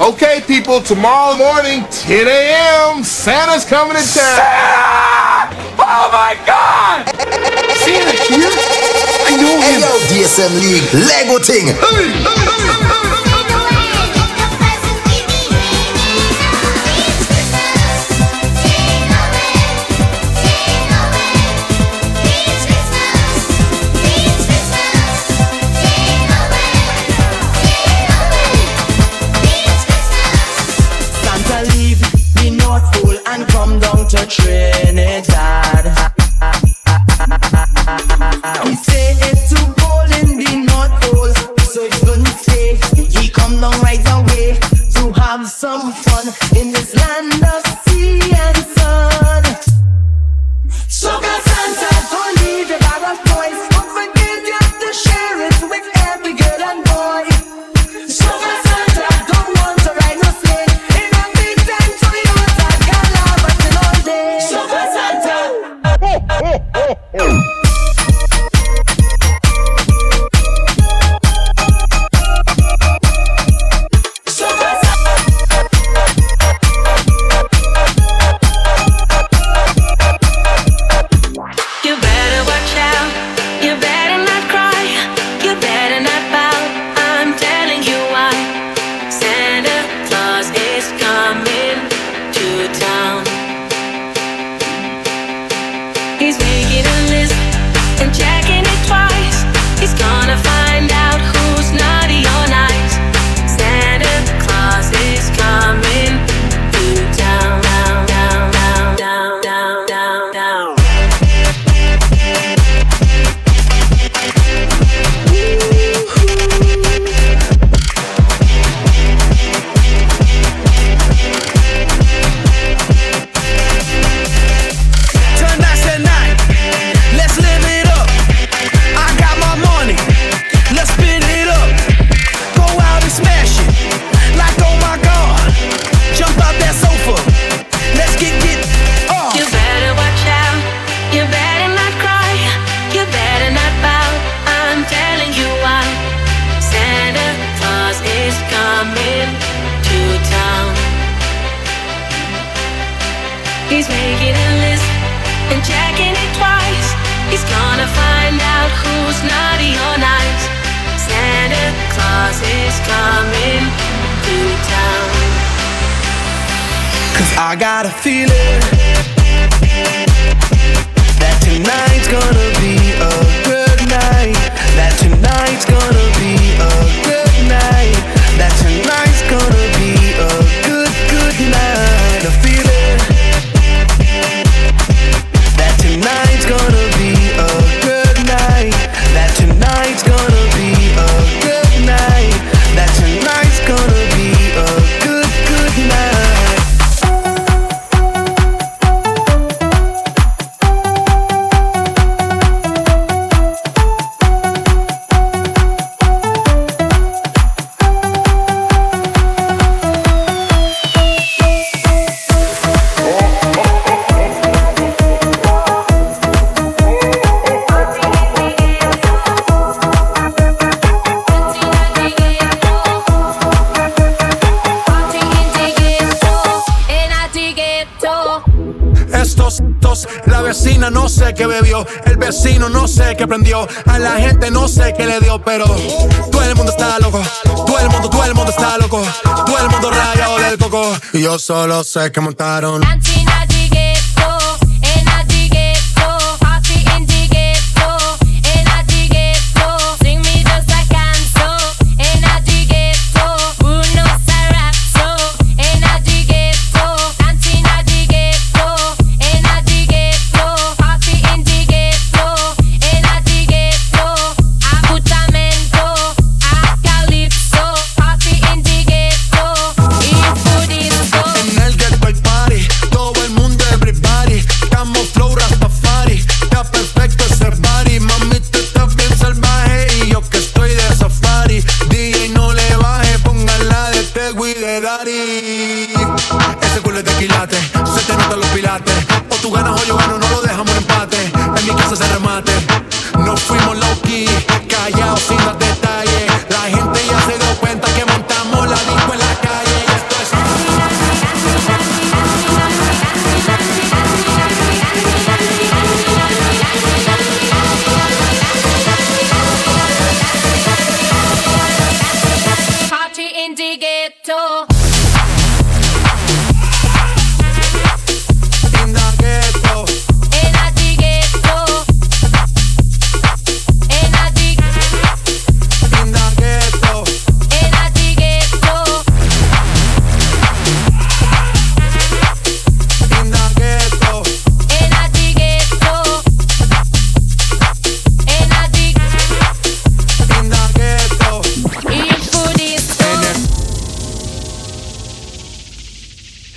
Okay, people, tomorrow morning, 10 a.m., Santa's coming to town. Santa! Oh, my God! Santa here? I know him. Hello, DSM League. Lego ting. Hey, hey, hey, hey. I got a feeling that tonight's gonna be a good night. That tonight's gonna be a good night. That tonight's gonna be a good, good night. A feeling that tonight's gonna be a good night. That tonight's gonna be a good night. That tonight's gonna be a good, good night. No sé qué bebió, el vecino no sé qué prendió, a la gente no sé qué le dio, pero todo el mundo está loco, todo el mundo está loco, todo el mundo rayado del coco, y yo solo sé que montaron. Callao sin dar detalles, la gente ya se dio cuenta que montamos la disco en la calle. ghetto.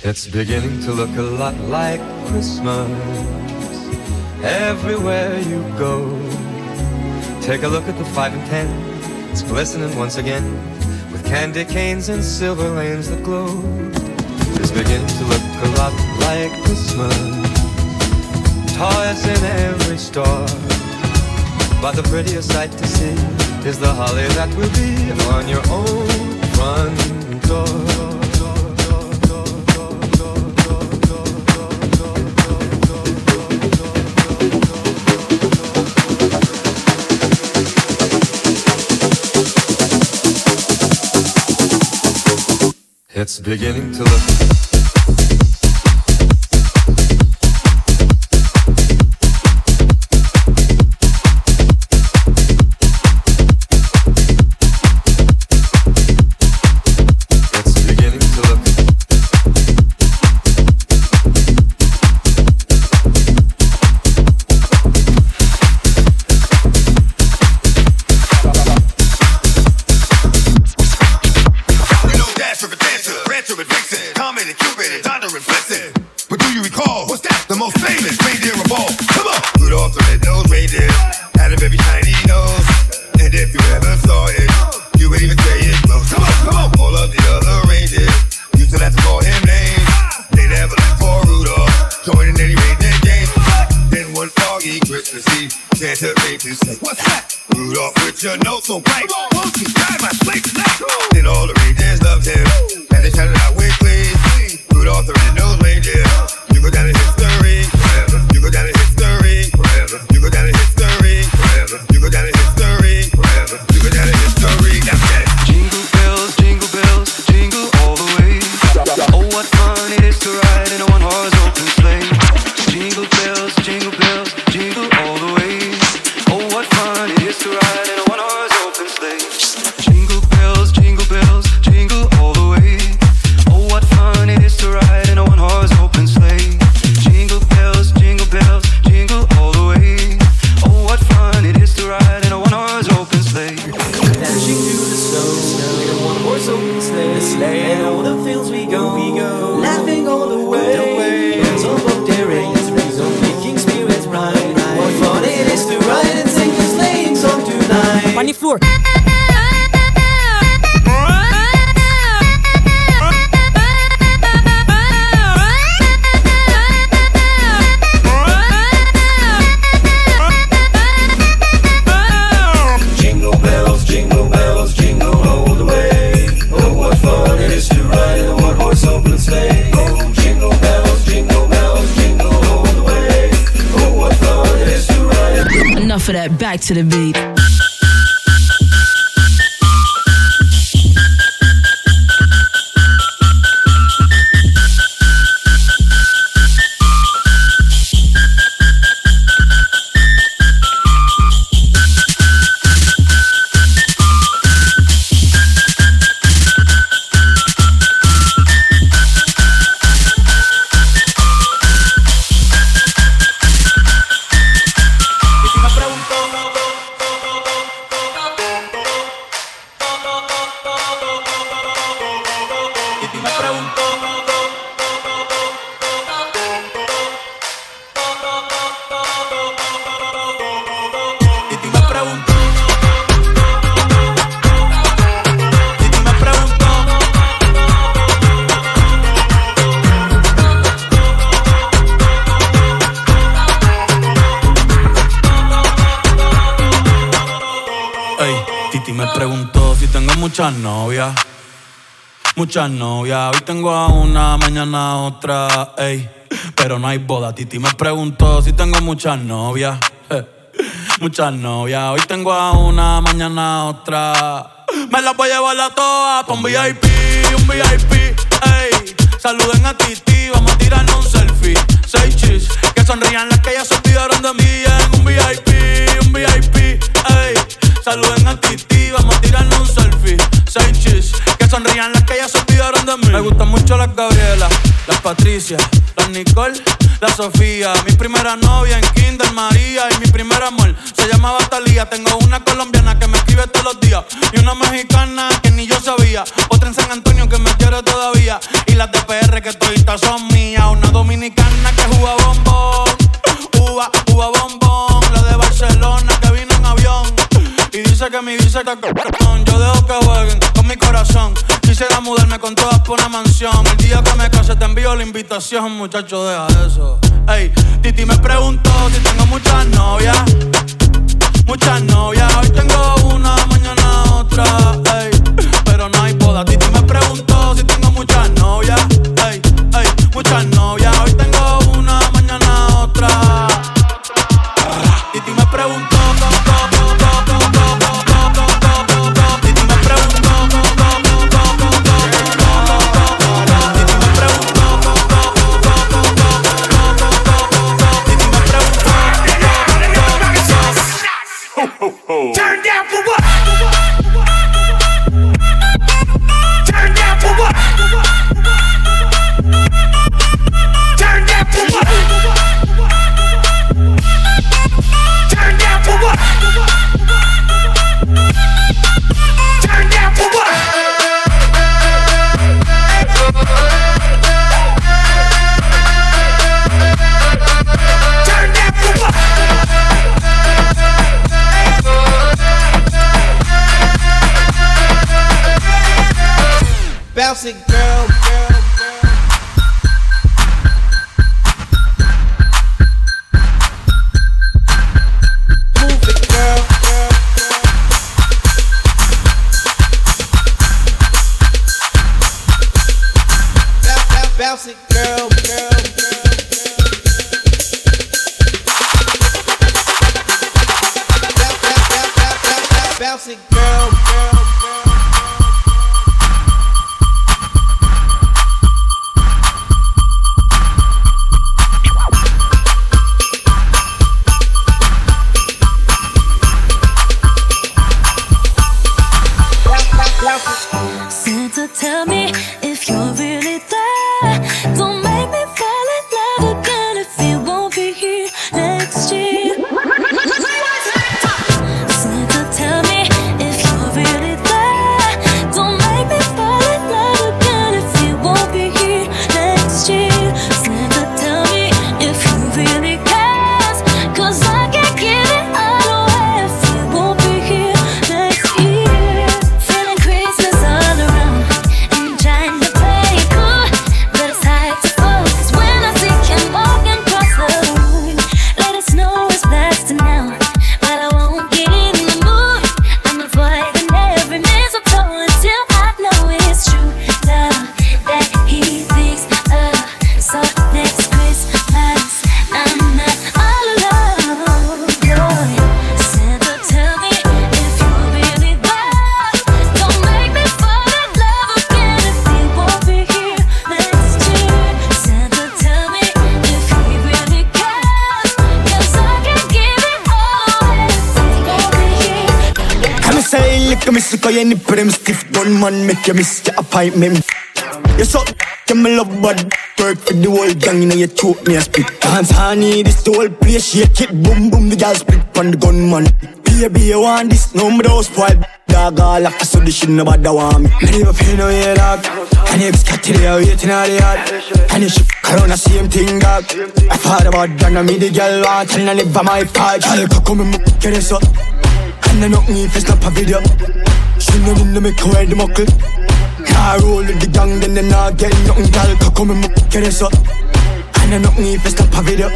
It's beginning to look a lot like Christmas everywhere you go. Take a look at the 5 and 10. It's glistening once again with candy canes and silver lanes that glow. It's beginning to look a lot like Christmas. Toys in every store, but the prettiest sight to see is the holly that will be on your own front door. It's beginning to look... Back to the beat. Muchas novias, hoy tengo a una, mañana a otra, ey. Pero no hay boda, Titi me preguntó si tengo muchas novias, muchas novias, hoy tengo a una, mañana a otra. Me las voy a llevar a todas pa' un VIP. y un VIP, ey. Saluden a Titi, vamos a tirarnos un selfie. 6 chis, que sonrían las que ya se olvidaron de mí. En un VIP, ey. Saluden a Titi, vamos a tirarnos un selfie. 6 chis, que sonrían las que ya se olvidaron de mí. Me gustan mucho las Gabriela, las Patricia, las Nicole, la Sofía. Mi primera novia en Kinder María y mi primer amor se llamaba Talía. Tengo una colombiana que me escribe todos los días y una mexicana que ni yo sabía, otra en San Antonio que me quiere todavía y las de PR que toditas son mías. Una dominicana que juga bombón, uva bombón, la de Barcelona que vino en avión y dice que me dice que yo dejo que jueguen con mi corazón. Quisiera mudarme con todas por una mansión. El día que me case te envío la invitación. Muchacho, deja eso. Ey, Titi me preguntó si tengo muchas novias. Muchas novias. Hoy tengo una, mañana otra. Ey, pero no hay boda. Titi me preguntó si tengo muchas novias. Ey, muchas novias. Hoy tengo una, mañana otra. Titi me preguntó. Turn down for what? Turn down for what? Turn down for what? Turn down for what? Turn down for what? Turn down for what? Bounce it, girl, girl, girl. Move it, girl, girl, girl. Bounce it, girl, girl, girl. Bounce it, girl, girl. Tell me if you're really there. Don't make me fall in love again if you won't be here next year. Santa, tell me if you're really there. Don't make me fall in love again if you won't be here next year. Santa, tell me if you really cares, 'cause I can't give it all away if you won't be here next year. Feeling Christmas all around. You nip them stiff, gun man make you miss your appointment. You suck, you me love bad, work for the whole gang, you know you choke me a spit. Dance honey, this the whole place, shake it, boom boom, the girl split from the gun man. Baby, you want this, no me don't spoil. Dog all after so this shit nobody want me. Me never feel no way dog, and if it's got to the waiting all the hard, and if she f*** around the same thing dog. I thought about that, now me the girl want, and I never my fault. Girl, come and me get this up, and I knock me if it's not a video. She no need to make her wear the muckle. Nah, roll with the gang, then they nah get nothing. Girl, come and muck your ass up. And I nothing if I stop a video.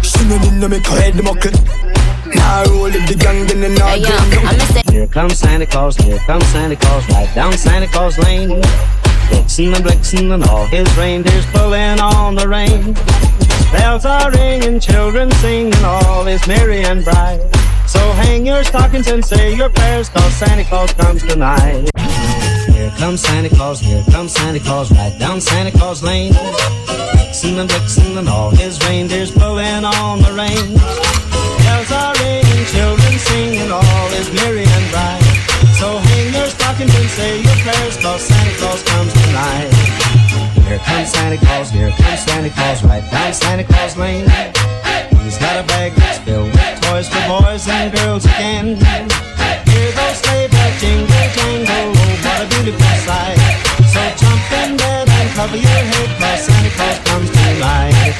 She no need to make her wear the muckle. Nah, roll with the gang, then they nah get nothing. Here comes Santa Claus, here comes Santa Claus, right down Santa Claus Lane. Blitzen and Blixen and all his reindeers pulling on the rein. Bells are ringing, children singing, all is merry and bright. So hang your stockings and say your prayers, 'cause Santa Claus comes tonight. Here Here comes Santa Claus, here comes Santa Claus, right down Santa Claus Lane. Dixon and Dixon and all his reindeers pulling on the reins. Bells are ringing, children singing, all is merry and bright. So hang your stockings and say your prayers, 'cause Santa Claus comes tonight. Here comes Santa Claus, here comes Santa Claus, right down Santa Claus Lane. He's got a bag that's filled with toys for boys and girls again. Hear those sleigh bells jingle, jangle, oh, what a beautiful sight. So jump in bed and cover your head, 'cause Santa Claus comes tonight.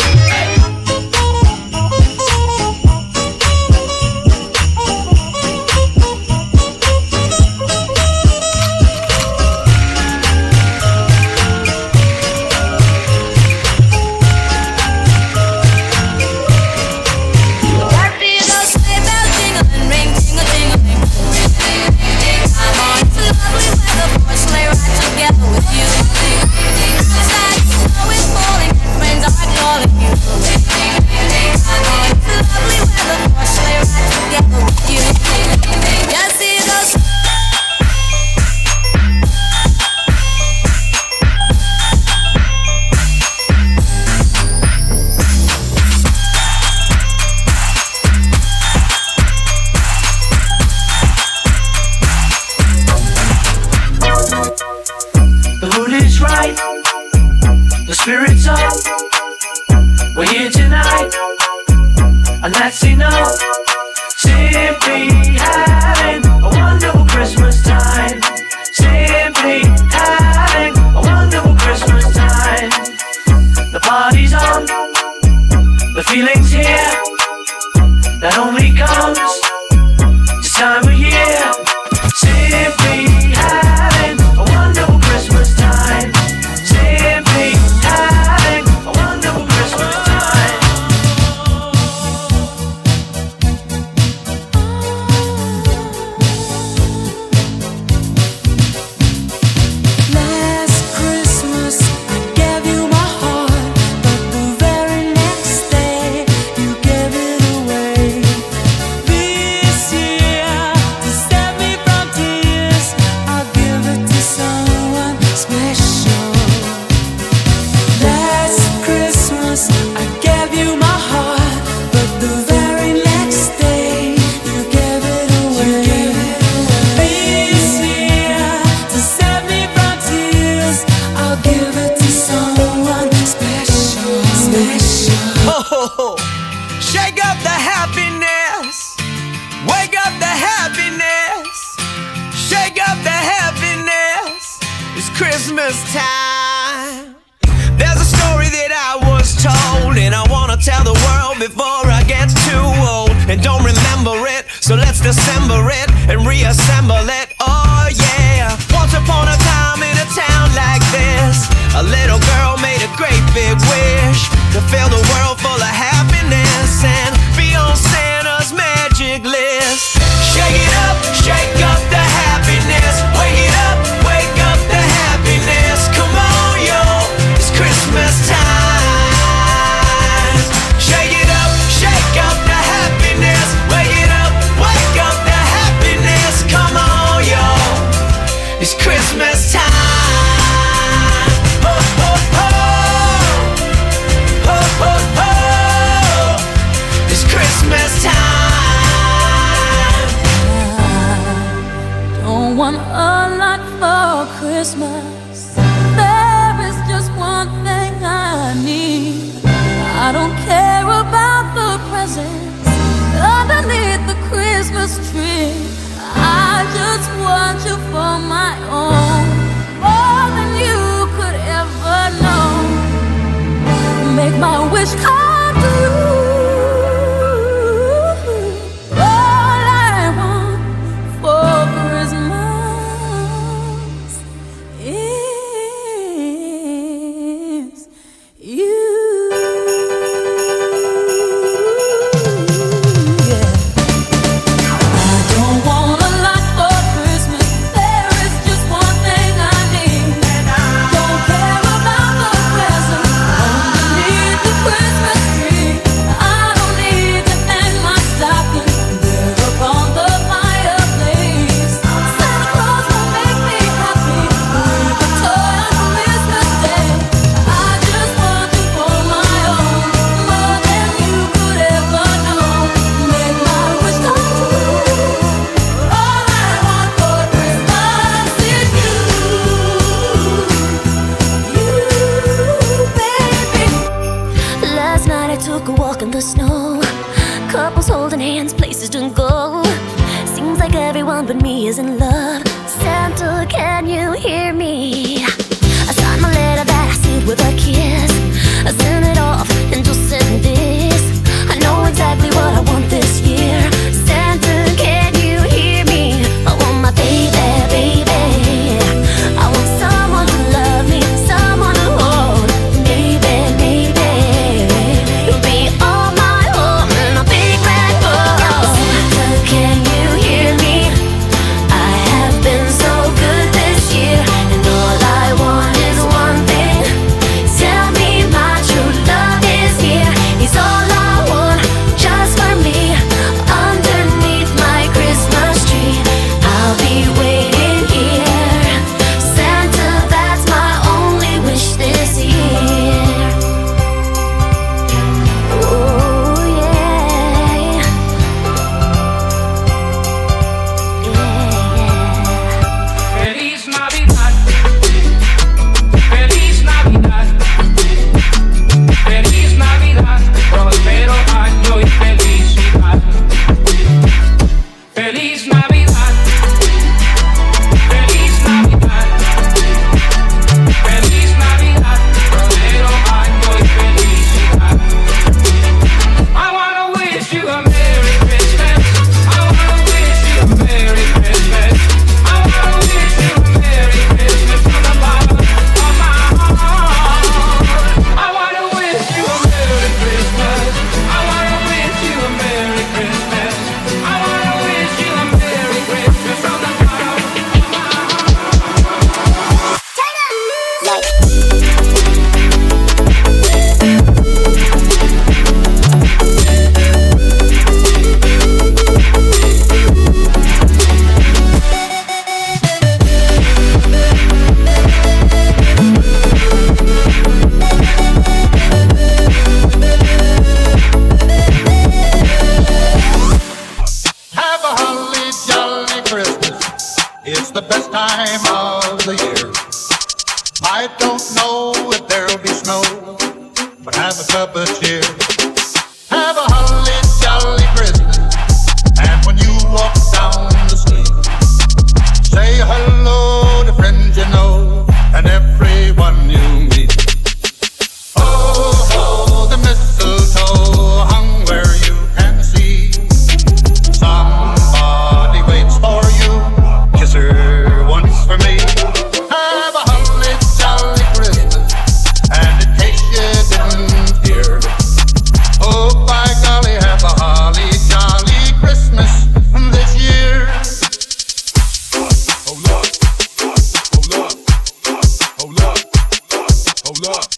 Christmas. is in love. Santa, can you hear me? I signed my letter that I sealed with a kiss. I sent it off and just sent this. I know exactly what I want this year. Santa, can you hear me? I want my baby, baby. I want someone to love me, someone to hold. Maybe, maybe you'll be all my home in a big red bowl. Santa, can you hear me? I have been so good this year, and all I want is one thing. Tell me my true love is here. He's all I want, just for me. Underneath my Christmas tree, I'll be waiting here. Santa, that's my only wish this year. Oh yeah. Feliz Navidad, Feliz Navidad, Feliz Navidad, próspero año y felicidad. Feliz Navidad, Feliz Navidad, Feliz Navidad, próspero año y felicidad. I wanna wish you a Merry Christmas. I wanna wish you a Merry Christmas. I wanna wish you a Merry Christmas from the bottom of my heart. I wanna wish you a Merry Christmas. I wanna wish you a Merry Christmas. I wanna wish you a Merry Christmas from the bottom of my heart. Have a holly jolly Christmas. It's the best time of the year. I don't know if there'll be snow, but have a cup of cheer. Have a holly jolly Christmas. And when you walk down the street, say hello to friends you know and everyone you meet. Oh, oh, the mistletoe hung where you can see. Somebody waits for you. Kiss her once for me. Have a holly jolly Christmas. And in case you didn't hear, oh by golly, have a holly jolly Christmas this year. Hold up, hold up, hold up, hold up, hold up.